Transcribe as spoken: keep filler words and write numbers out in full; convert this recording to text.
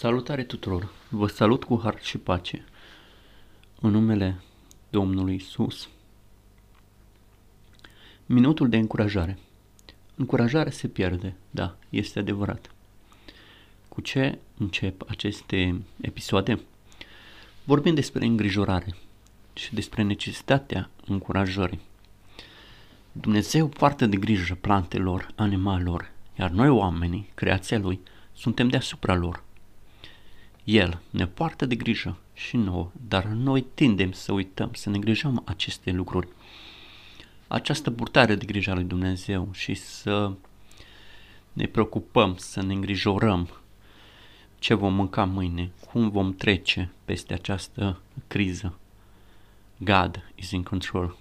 Salutare tuturor! Vă salut cu har și pace în numele Domnului Iisus. Minutul de încurajare. Încurajarea se pierde, da, este adevărat. Cu ce încep aceste episoade? Vorbim despre îngrijorare și despre necesitatea încurajării. Dumnezeu poartă de grijă plantelor, animalelor, iar noi oamenii, creația Lui, suntem deasupra lor. El ne poartă de grijă și nouă, dar noi tindem să uităm, să ne îngrijăm aceste lucruri. Această purtare de grijă a lui Dumnezeu și să ne preocupăm, să ne îngrijorăm ce vom mânca mâine, cum vom trece peste această criză. God is in control.